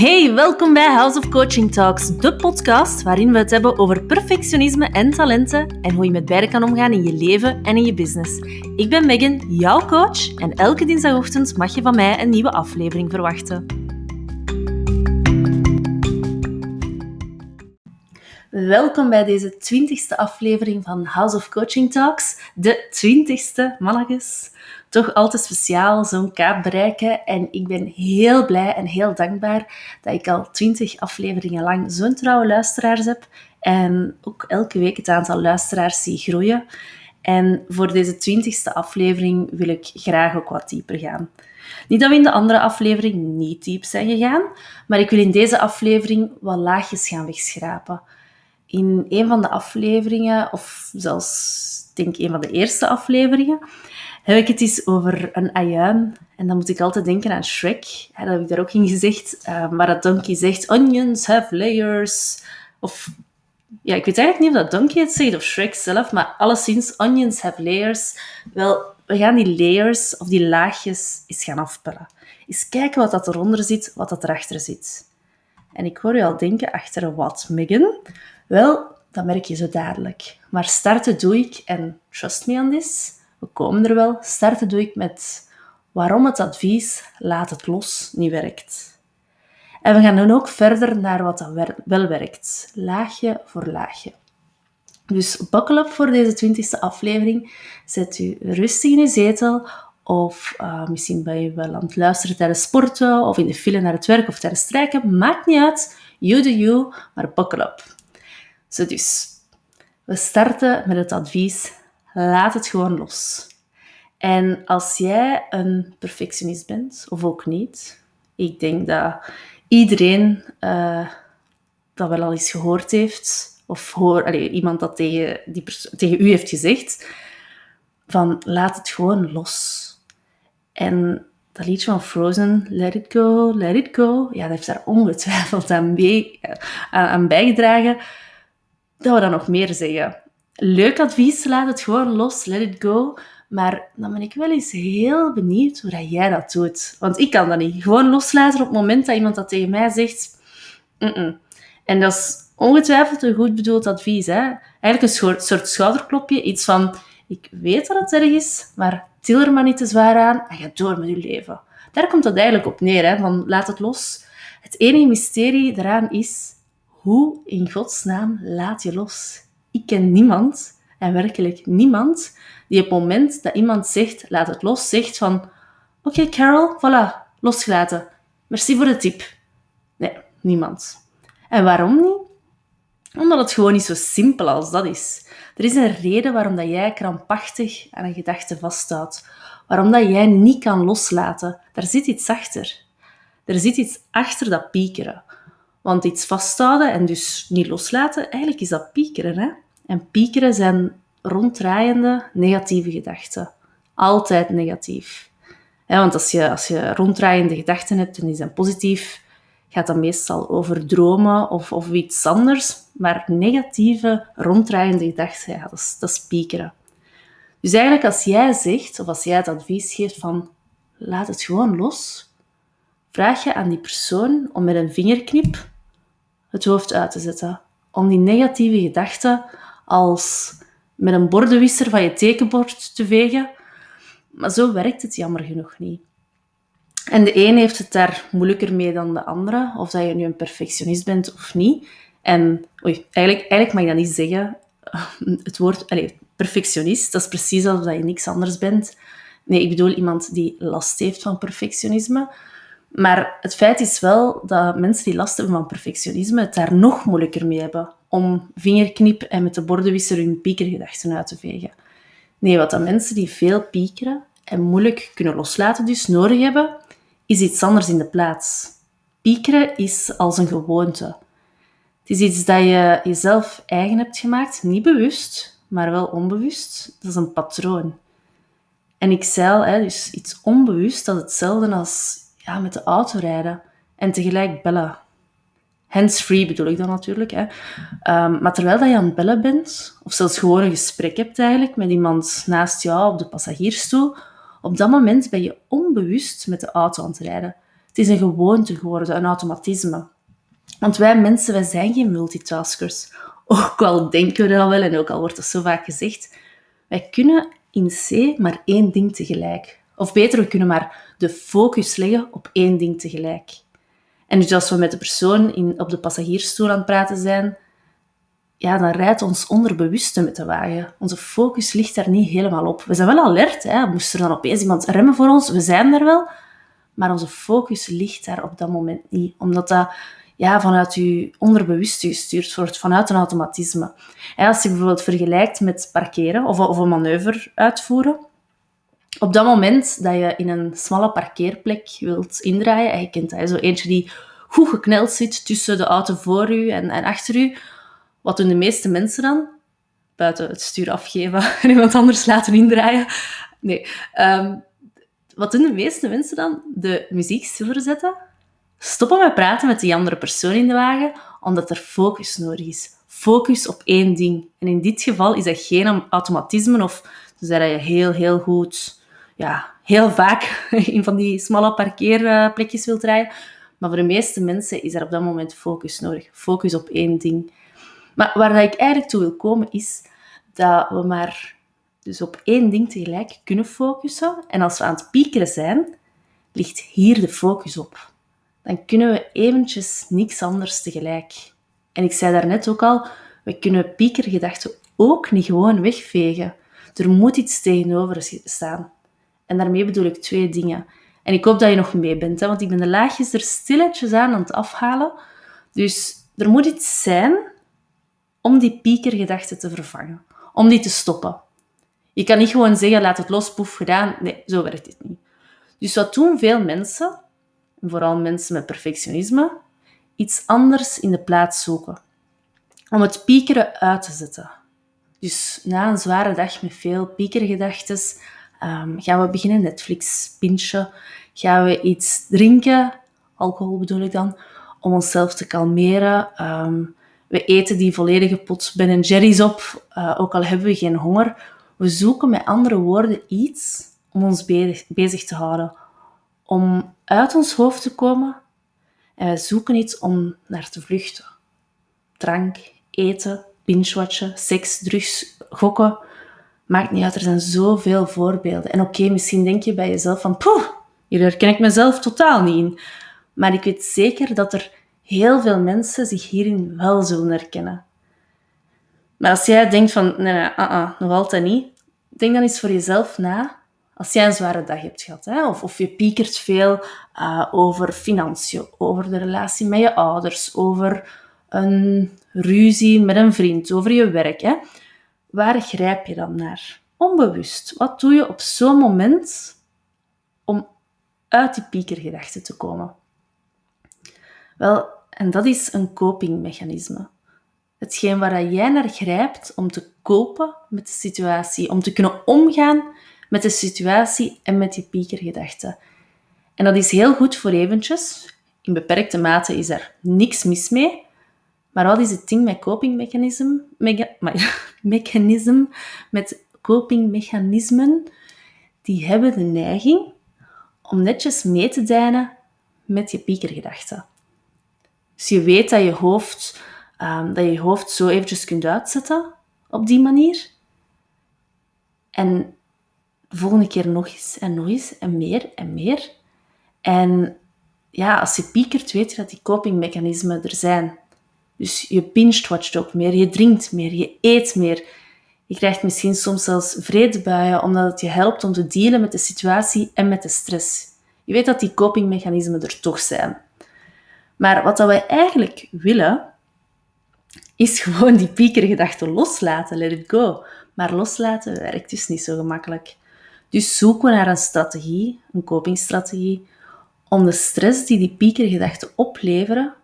Hey, welkom bij House of Coaching Talks, de podcast waarin we het hebben over perfectionisme en talenten en hoe je met beide kan omgaan in je leven en in je business. Ik ben Megan, jouw coach, en elke dinsdagochtend mag je van mij een nieuwe aflevering verwachten. Welkom bij deze 20e aflevering van House of Coaching Talks, de 20e, mannetjes. Toch altijd speciaal, zo'n kaap bereiken. En ik ben heel blij en heel dankbaar dat ik al 20 afleveringen lang zo'n trouwe luisteraars heb. En ook elke week het aantal luisteraars zie groeien. En voor deze 20e aflevering wil ik graag ook wat dieper gaan. Niet dat we in de andere aflevering niet diep zijn gegaan, maar ik wil in deze aflevering wat laagjes gaan wegschrapen. In een van de afleveringen, of zelfs, ik denk, een van de eerste afleveringen, heb ik het eens over een ajuin. En dan moet ik altijd denken aan Shrek. Ja, dat heb ik daar ook in gezegd. Maar dat Donkey zegt, onions have layers. Of, ja, ik weet eigenlijk niet of dat Donkey het zegt of Shrek zelf, maar alleszins, onions have layers. Wel, we gaan die layers, of die laagjes, eens gaan afpellen. Eens kijken wat dat eronder zit, wat dat erachter zit. En ik hoor je al denken, achter wat, Megan? Wel, dat merk je zo dadelijk. Maar starten doe ik, en trust me on this, we komen er wel, starten doe ik met waarom het advies laat het los niet werkt. En we gaan dan ook verder naar wat dat wel werkt, laagje voor laagje. Dus buckle up voor deze 20e aflevering. Zet u rustig in uw zetel, of misschien ben je wel aan het luisteren tijdens sporten, of in de file naar het werk, of tijdens strijken. Maakt niet uit, you do you, maar buckle up. Zo dus, we starten met het advies, laat het gewoon los. En als jij een perfectionist bent, of ook niet, ik denk dat iedereen dat wel al eens gehoord heeft, of iemand dat tegen u heeft gezegd, van laat het gewoon los. En dat liedje van Frozen, let it go, ja, dat heeft daar ongetwijfeld aan bijgedragen, dat we dan nog meer zeggen. Leuk advies, laat het gewoon los, let it go. Maar dan ben ik wel eens heel benieuwd hoe jij dat doet. Want ik kan dat niet. Gewoon loslaten op het moment dat iemand dat tegen mij zegt. Mm-mm. En dat is ongetwijfeld een goed bedoeld advies, hè? Eigenlijk een soort schouderklopje. Iets van, ik weet dat het erg is, maar til er maar niet te zwaar aan en ga door met je leven. Daar komt dat eigenlijk op neer, hè? Van laat het los. Het enige mysterie daaraan is, hoe in godsnaam laat je los? Ik ken niemand, en werkelijk niemand, die op het moment dat iemand zegt, laat het los, zegt van, oké, Carol, voilà, losgelaten. Merci voor de tip. Nee, niemand. En waarom niet? Omdat het gewoon niet zo simpel als dat is. Er is een reden waarom dat jij krampachtig aan een gedachte vasthoudt. Waarom dat jij niet kan loslaten. Daar zit iets achter. Er zit iets achter dat piekeren. Want iets vasthouden en dus niet loslaten, eigenlijk is dat piekeren, hè? En piekeren zijn ronddraaiende negatieve gedachten. Altijd negatief. Want als je ronddraaiende gedachten hebt en die zijn positief, gaat dat meestal over dromen of iets anders. Maar negatieve, ronddraaiende gedachten, ja, dat is piekeren. Dus eigenlijk als jij zegt, of als jij het advies geeft van laat het gewoon los, vraag je aan die persoon om met een vingerknip het hoofd uit te zetten. Om die negatieve gedachten als met een bordenwisser van je tekenbord te vegen. Maar zo werkt het jammer genoeg niet. En de een heeft het daar moeilijker mee dan de andere. Of dat je nu een perfectionist bent of niet. En eigenlijk mag je dat niet zeggen. Het woord perfectionist, dat is precies alsof je niks anders bent. Nee, ik bedoel iemand die last heeft van perfectionisme. Maar het feit is wel dat mensen die last hebben van perfectionisme het daar nog moeilijker mee hebben om vingerknip en met de bordenwisser hun piekergedachten uit te vegen. Nee, wat dat mensen die veel piekeren en moeilijk kunnen loslaten dus nodig hebben, is iets anders in de plaats. Piekeren is als een gewoonte. Het is iets dat je jezelf eigen hebt gemaakt, niet bewust, maar wel onbewust. Dat is een patroon. En ik zei al, dus iets onbewust, dat is hetzelfde als... ja, met de auto rijden en tegelijk bellen. Hands-free bedoel ik dan natuurlijk. Hè. Maar terwijl dat je aan het bellen bent, of zelfs gewoon een gesprek hebt eigenlijk met iemand naast jou op de passagiersstoel, op dat moment ben je onbewust met de auto aan het rijden. Het is een gewoonte geworden, een automatisme. Want wij mensen, wij zijn geen multitaskers. Ook al denken we dat wel en ook al wordt dat zo vaak gezegd. Wij kunnen in C maar één ding tegelijk. Of beter, we kunnen maar de focus leggen op één ding tegelijk. En dus als we met de persoon op de passagiersstoel aan het praten zijn, ja, dan rijdt ons onderbewuste met de wagen. Onze focus ligt daar niet helemaal op. We zijn wel alert, hè? Moest er dan opeens iemand remmen voor ons, we zijn er wel. Maar onze focus ligt daar op dat moment niet. Omdat dat vanuit je onderbewuste gestuurd wordt, vanuit een automatisme. En als je bijvoorbeeld vergelijkt met parkeren of een manoeuvre uitvoeren, op dat moment dat je in een smalle parkeerplek wilt indraaien, en je kent dat, zo eentje die goed gekneld zit tussen de auto voor u en achter u, wat doen de meeste mensen dan? Buiten het stuur afgeven en iemand anders laten indraaien. Nee. Wat doen de meeste mensen dan? De muziek stiller zetten. Stoppen met praten met die andere persoon in de wagen, omdat er focus nodig is. Focus op één ding. En in dit geval is dat geen automatisme of dus dat je heel goed, heel vaak in van die smalle parkeerplekjes wilt rijden. Maar voor de meeste mensen is er op dat moment focus nodig. Focus op één ding. Maar waar ik eigenlijk toe wil komen is dat we maar dus op één ding tegelijk kunnen focussen. En als we aan het piekeren zijn, ligt hier de focus op. Dan kunnen we eventjes niks anders tegelijk. En ik zei daarnet ook al, we kunnen piekergedachten ook niet gewoon wegvegen. Er moet iets tegenover staan. En daarmee bedoel ik twee dingen. En ik hoop dat je nog mee bent, hè? Want ik ben de laagjes er stilletjes aan het afhalen. Dus er moet iets zijn om die piekergedachten te vervangen. Om die te stoppen. Je kan niet gewoon zeggen, laat het los, poef, gedaan. Nee, zo werkt dit niet. Dus wat doen veel mensen, vooral mensen met perfectionisme, iets anders in de plaats zoeken. Om het piekeren uit te zetten. Dus na een zware dag met veel piekergedachten gaan we beginnen Netflix pinchen. Gaan we iets drinken, alcohol bedoel ik dan, om onszelf te kalmeren. We eten die volledige pot Ben & Jerry's op, ook al hebben we geen honger. We zoeken met andere woorden iets om ons bezig te houden. Om uit ons hoofd te komen. En wij zoeken iets om naar te vluchten. Drank, eten, binge-watchen, seks, drugs, gokken. Maakt niet uit, er zijn zoveel voorbeelden. En oké, misschien denk je bij jezelf van, poeh, hier herken ik mezelf totaal niet in. Maar ik weet zeker dat er heel veel mensen zich hierin wel zullen herkennen. Maar als jij denkt van, nee, nog altijd niet. Denk dan eens voor jezelf na. Als jij een zware dag hebt gehad, hè, of je piekert veel over financiën, over de relatie met je ouders, over een ruzie met een vriend, over je werk. Hè. Waar grijp je dan naar? Onbewust. Wat doe je op zo'n moment om uit die piekergedachten te komen? Wel, en dat is een copingmechanisme. Hetgeen waar jij naar grijpt om te copen met de situatie, om te kunnen omgaan met de situatie en met die piekergedachten. En dat is heel goed voor eventjes. In beperkte mate is er niks mis mee. Maar wat is het ding met copingmechanismen? Die hebben de neiging om netjes mee te deinen met je piekergedachten. Dus je weet dat je hoofd zo eventjes kunt uitzetten op die manier. En de volgende keer nog eens en meer en meer. En ja, als je piekert, weet je dat die copingmechanismen er zijn. Dus je binge-watcht ook meer, je drinkt meer, je eet meer. Je krijgt misschien soms zelfs vreedbuien, omdat het je helpt om te dealen met de situatie en met de stress. Je weet dat die copingmechanismen er toch zijn. Maar wat dat wij eigenlijk willen, is gewoon die piekergedachten loslaten, let it go. Maar loslaten werkt dus niet zo gemakkelijk. Dus zoeken we naar een strategie, een copingstrategie, om de stress die piekergedachten opleveren,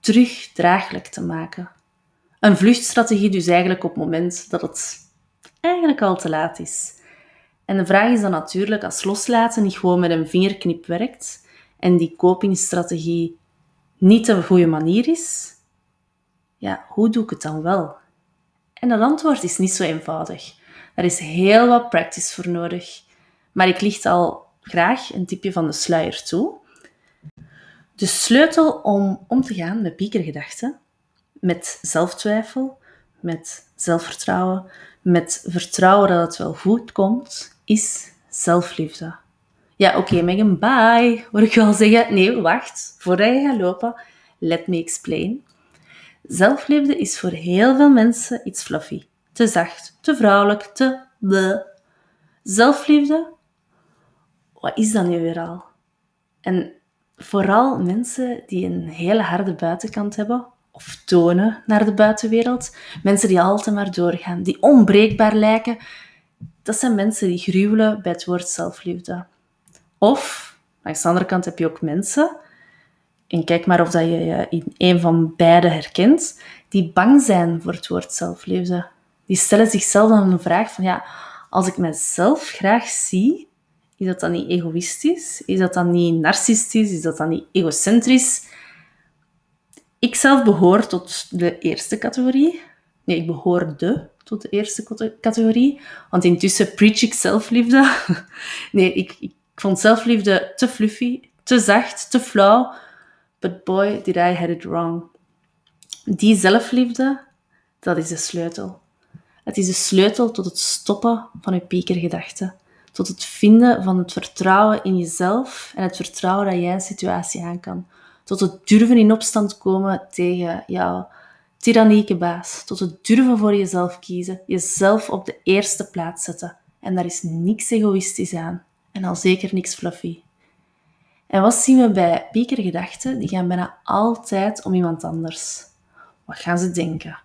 terug draaglijk te maken. Een vluchtstrategie dus eigenlijk op het moment dat het eigenlijk al te laat is. En de vraag is dan natuurlijk, als loslaten niet gewoon met een vingerknip werkt en die copingstrategie niet de goede manier is, ja, hoe doe ik het dan wel? En dat antwoord is niet zo eenvoudig. Daar is heel wat practice voor nodig. Maar ik licht al graag een tipje van de sluier toe. De sleutel om om te gaan met piekergedachten, met zelftwijfel, met zelfvertrouwen, met vertrouwen dat het wel goed komt, is zelfliefde. Ja, oké, Megan, bye, hoor ik wel zeggen. Nee, wacht, voordat je gaat lopen, let me explain. Zelfliefde is voor heel veel mensen iets fluffy. Te zacht, te vrouwelijk, te bleh. Zelfliefde, wat is dat nu weer al? En vooral mensen die een hele harde buitenkant hebben, of tonen naar de buitenwereld, mensen die altijd maar doorgaan, die onbreekbaar lijken, dat zijn mensen die gruwelen bij het woord zelfliefde. Of, langs de andere kant heb je ook mensen, en kijk maar of dat je je in een van beide herkent, die bang zijn voor het woord zelfliefde. Die stellen zichzelf dan een vraag van, ja, als ik mezelf graag zie, is dat dan niet egoïstisch? Is dat dan niet narcistisch? Is dat dan niet egocentrisch? Ik zelf behoor tot de eerste categorie. Nee, ik behoorde tot de eerste categorie. Want intussen preach ik zelfliefde. Nee, ik vond zelfliefde te fluffy, te zacht, te flauw. But boy, did I had it wrong. Die zelfliefde, dat is de sleutel. Het is de sleutel tot het stoppen van je piekergedachten. Tot het vinden van het vertrouwen in jezelf en het vertrouwen dat jij een situatie aan kan. Tot het durven in opstand komen tegen jouw tyrannieke baas. Tot het durven voor jezelf kiezen, jezelf op de eerste plaats zetten. En daar is niks egoïstisch aan. En al zeker niks fluffy. En wat zien we bij piekergedachten? Die gaan bijna altijd om iemand anders. Wat gaan ze denken?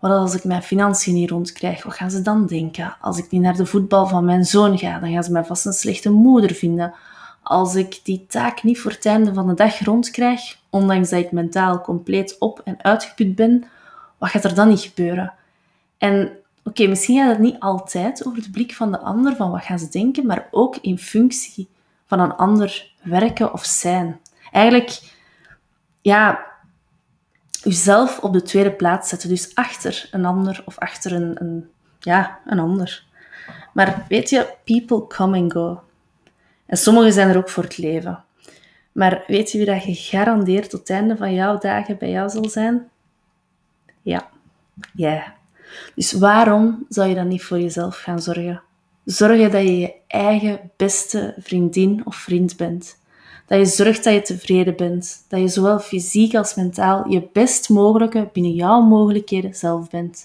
Wat als ik mijn financiën niet rondkrijg? Wat gaan ze dan denken? Als ik niet naar de voetbal van mijn zoon ga, dan gaan ze mij vast een slechte moeder vinden. Als ik die taak niet voor het einde van de dag rondkrijg, ondanks dat ik mentaal compleet op- en uitgeput ben, wat gaat er dan niet gebeuren? En oké, misschien gaat het niet altijd over de blik van de ander, van wat gaan ze denken, maar ook in functie van een ander werken of zijn. Eigenlijk, ja, jezelf op de tweede plaats zetten. Dus achter een ander of achter een ander. Maar weet je, people come and go. En sommigen zijn er ook voor het leven. Maar weet je wie dat gegarandeerd tot het einde van jouw dagen bij jou zal zijn? Ja, jij. Yeah. Dus waarom zou je dan niet voor jezelf gaan zorgen? Zorgen dat je je eigen beste vriendin of vriend bent. Dat je zorgt dat je tevreden bent. Dat je zowel fysiek als mentaal je best mogelijke binnen jouw mogelijkheden zelf bent.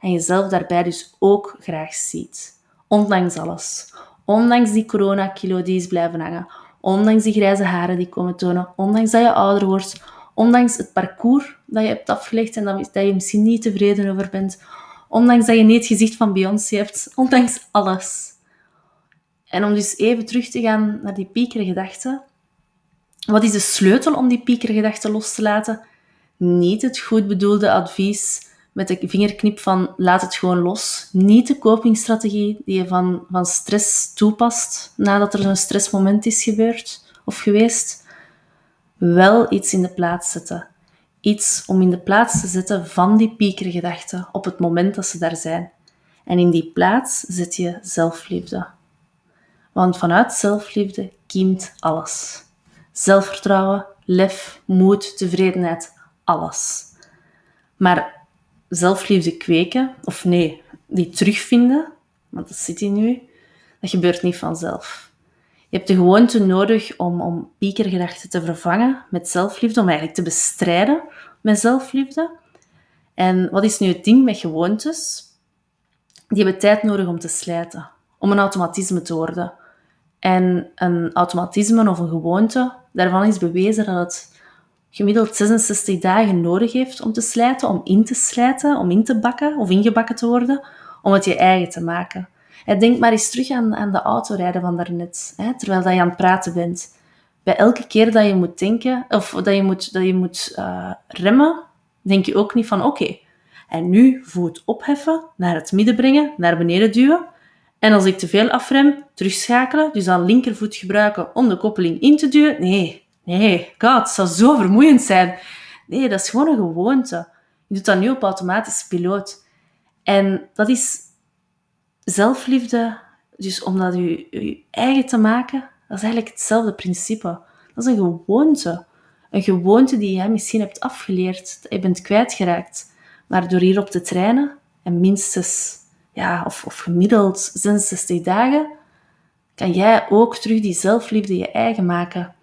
En jezelf daarbij dus ook graag ziet. Ondanks alles. Ondanks die coronakilo die is blijven hangen. Ondanks die grijze haren die komen tonen. Ondanks dat je ouder wordt. Ondanks het parcours dat je hebt afgelegd en dat je misschien niet tevreden over bent. Ondanks dat je niet het gezicht van Beyoncé hebt. Ondanks alles. En om dus even terug te gaan naar die piekergedachten. Wat is de sleutel om die piekergedachten los te laten? Niet het goed bedoelde advies met de vingerknip van laat het gewoon los. Niet de copingstrategie die je van stress toepast nadat er zo'n stressmoment is gebeurd of geweest. Wel iets in de plaats zetten. Iets om in de plaats te zetten van die piekergedachten op het moment dat ze daar zijn. En in die plaats zet je zelfliefde. Want vanuit zelfliefde kiemt alles. Zelfvertrouwen, lef, moed, tevredenheid, alles. Maar zelfliefde kweken, of nee, die terugvinden, want dat zit hier nu, dat gebeurt niet vanzelf. Je hebt de gewoonte nodig om piekergedachten te vervangen met zelfliefde, om eigenlijk te bestrijden met zelfliefde. En wat is nu het ding met gewoontes? Die hebben tijd nodig om te slijten, om een automatisme te worden. En een automatisme of een gewoonte, daarvan is bewezen dat het gemiddeld 66 dagen nodig heeft om te slijten, om in te slijten, om in te bakken of ingebakken te worden, om het je eigen te maken. Denk maar eens terug aan de autorijden van daarnet, terwijl dat je aan het praten bent. Bij elke keer dat je moet denken, of dat je moet remmen, denk je ook niet van oké, en nu voet opheffen, naar het midden brengen, naar beneden duwen. En als ik te veel afrem, terugschakelen, dus aan linkervoet gebruiken om de koppeling in te duwen. Nee, God, het zou zo vermoeiend zijn. Nee, dat is gewoon een gewoonte. Je doet dat nu op automatisch piloot. En dat is zelfliefde, dus om dat je eigen te maken, dat is eigenlijk hetzelfde principe. Dat is een gewoonte. Een gewoonte die je misschien hebt afgeleerd, je bent kwijtgeraakt. Maar door hierop te trainen, en minstens, of gemiddeld 66 dagen, kan jij ook terug die zelfliefde je eigen maken.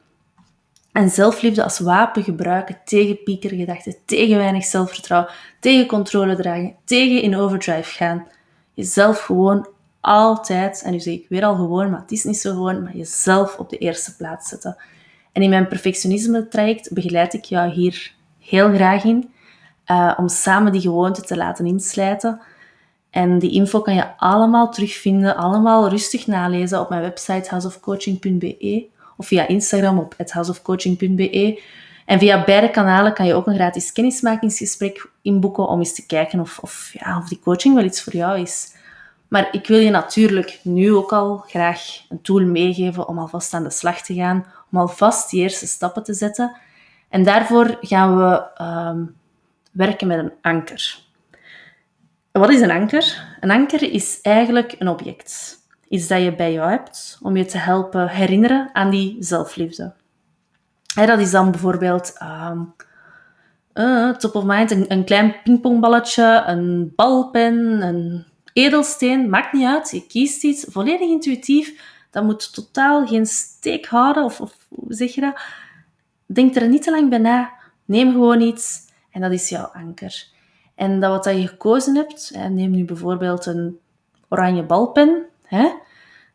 En zelfliefde als wapen gebruiken tegen piekergedachten, tegen weinig zelfvertrouwen, tegen controledraging, tegen in overdrive gaan. Jezelf gewoon altijd, en nu zeg ik weer al gewoon, maar het is niet zo gewoon, maar jezelf op de eerste plaats zetten. En in mijn perfectionisme-traject begeleid ik jou hier heel graag in, om samen die gewoonte te laten inslijten. En die info kan je allemaal terugvinden, allemaal rustig nalezen op mijn website houseofcoaching.be of via Instagram op @houseofcoaching.be. En via beide kanalen kan je ook een gratis kennismakingsgesprek inboeken om eens te kijken of die coaching wel iets voor jou is. Maar ik wil je natuurlijk nu ook al graag een tool meegeven om alvast aan de slag te gaan, om alvast die eerste stappen te zetten. En daarvoor gaan we werken met een anker. En wat is een anker? Een anker is eigenlijk een object. Iets dat je bij jou hebt om je te helpen herinneren aan die zelfliefde. En dat is dan bijvoorbeeld top of mind, een klein pingpongballetje, een balpen, een edelsteen, maakt niet uit, je kiest iets, volledig intuïtief, dat moet totaal geen steek houden, of hoe zeg je dat? Denk er niet te lang bij na, neem gewoon iets en dat is jouw anker. En dat wat je gekozen hebt, neem nu bijvoorbeeld een oranje balpen,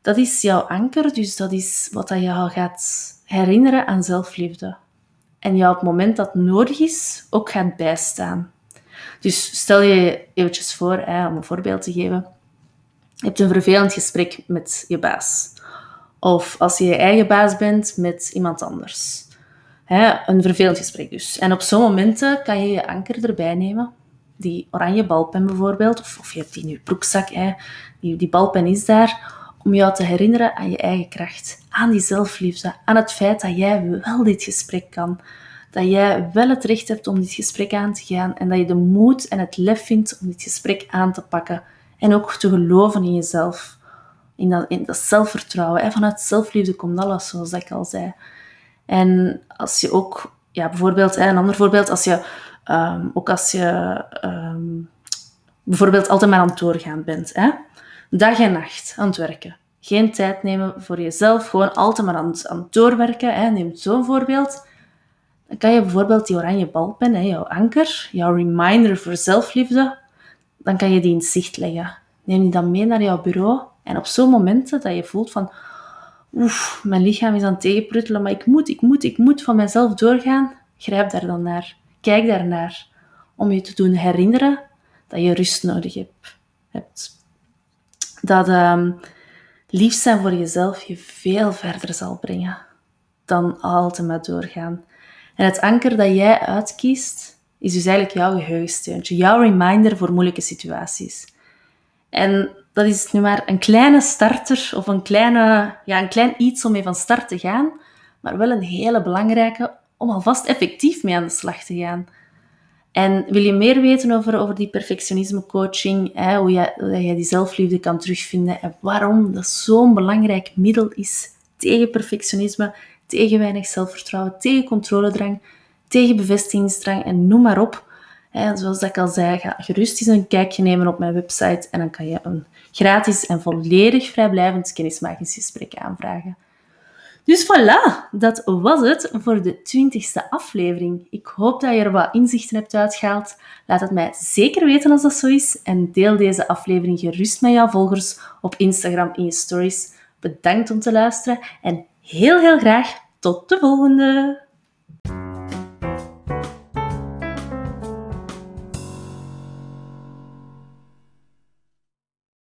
dat is jouw anker, dus dat is wat je gaat herinneren aan zelfliefde. En jou op het moment dat nodig is, ook gaat bijstaan. Dus stel je eventjes voor, om een voorbeeld te geven, je hebt een vervelend gesprek met je baas. Of als je je eigen baas bent met iemand anders. Een vervelend gesprek dus. En op zo'n momenten kan je je anker erbij nemen. Die oranje balpen bijvoorbeeld, of je hebt die in je broekzak, die balpen is daar, om jou te herinneren aan je eigen kracht, aan die zelfliefde, aan het feit dat jij wel dit gesprek kan, dat jij wel het recht hebt om dit gesprek aan te gaan en dat je de moed en het lef vindt om dit gesprek aan te pakken en ook te geloven in jezelf, in dat zelfvertrouwen. Vanuit zelfliefde komt alles, zoals ik al zei. En als je ook, bijvoorbeeld, een ander voorbeeld, als je bijvoorbeeld altijd maar aan het doorgaan bent. Dag en nacht aan het werken. Geen tijd nemen voor jezelf, gewoon altijd maar aan het doorwerken. Neem zo'n voorbeeld. Dan kan je bijvoorbeeld die oranje balpen, jouw anker, jouw reminder voor zelfliefde, dan kan je die in zicht leggen. Neem die dan mee naar jouw bureau. En op zo'n momenten dat je voelt van, mijn lichaam is aan het tegenpruttelen, maar ik moet van mezelf doorgaan. Grijp daar dan naar. Kijk daarnaar om je te doen herinneren dat je rust nodig hebt. Dat lief zijn voor jezelf je veel verder zal brengen dan altijd maar doorgaan. En het anker dat jij uitkiest, is dus eigenlijk jouw geheugensteuntje, jouw reminder voor moeilijke situaties. En dat is nu maar een kleine starter of een klein iets om mee van start te gaan, maar wel een hele belangrijke om alvast effectief mee aan de slag te gaan. En wil je meer weten over die perfectionisme-coaching, hoe je die zelfliefde kan terugvinden en waarom dat zo'n belangrijk middel is tegen perfectionisme, tegen weinig zelfvertrouwen, tegen controledrang, tegen bevestigingsdrang en noem maar op. Zoals ik al zei, ga gerust eens een kijkje nemen op mijn website en dan kan je een gratis en volledig vrijblijvend kennismakingsgesprek aanvragen. Dus voilà, dat was het voor de 20e aflevering. Ik hoop dat je er wat inzichten hebt uitgehaald. Laat het mij zeker weten als dat zo is. En deel deze aflevering gerust met jouw volgers op Instagram in je stories. Bedankt om te luisteren en heel graag tot de volgende!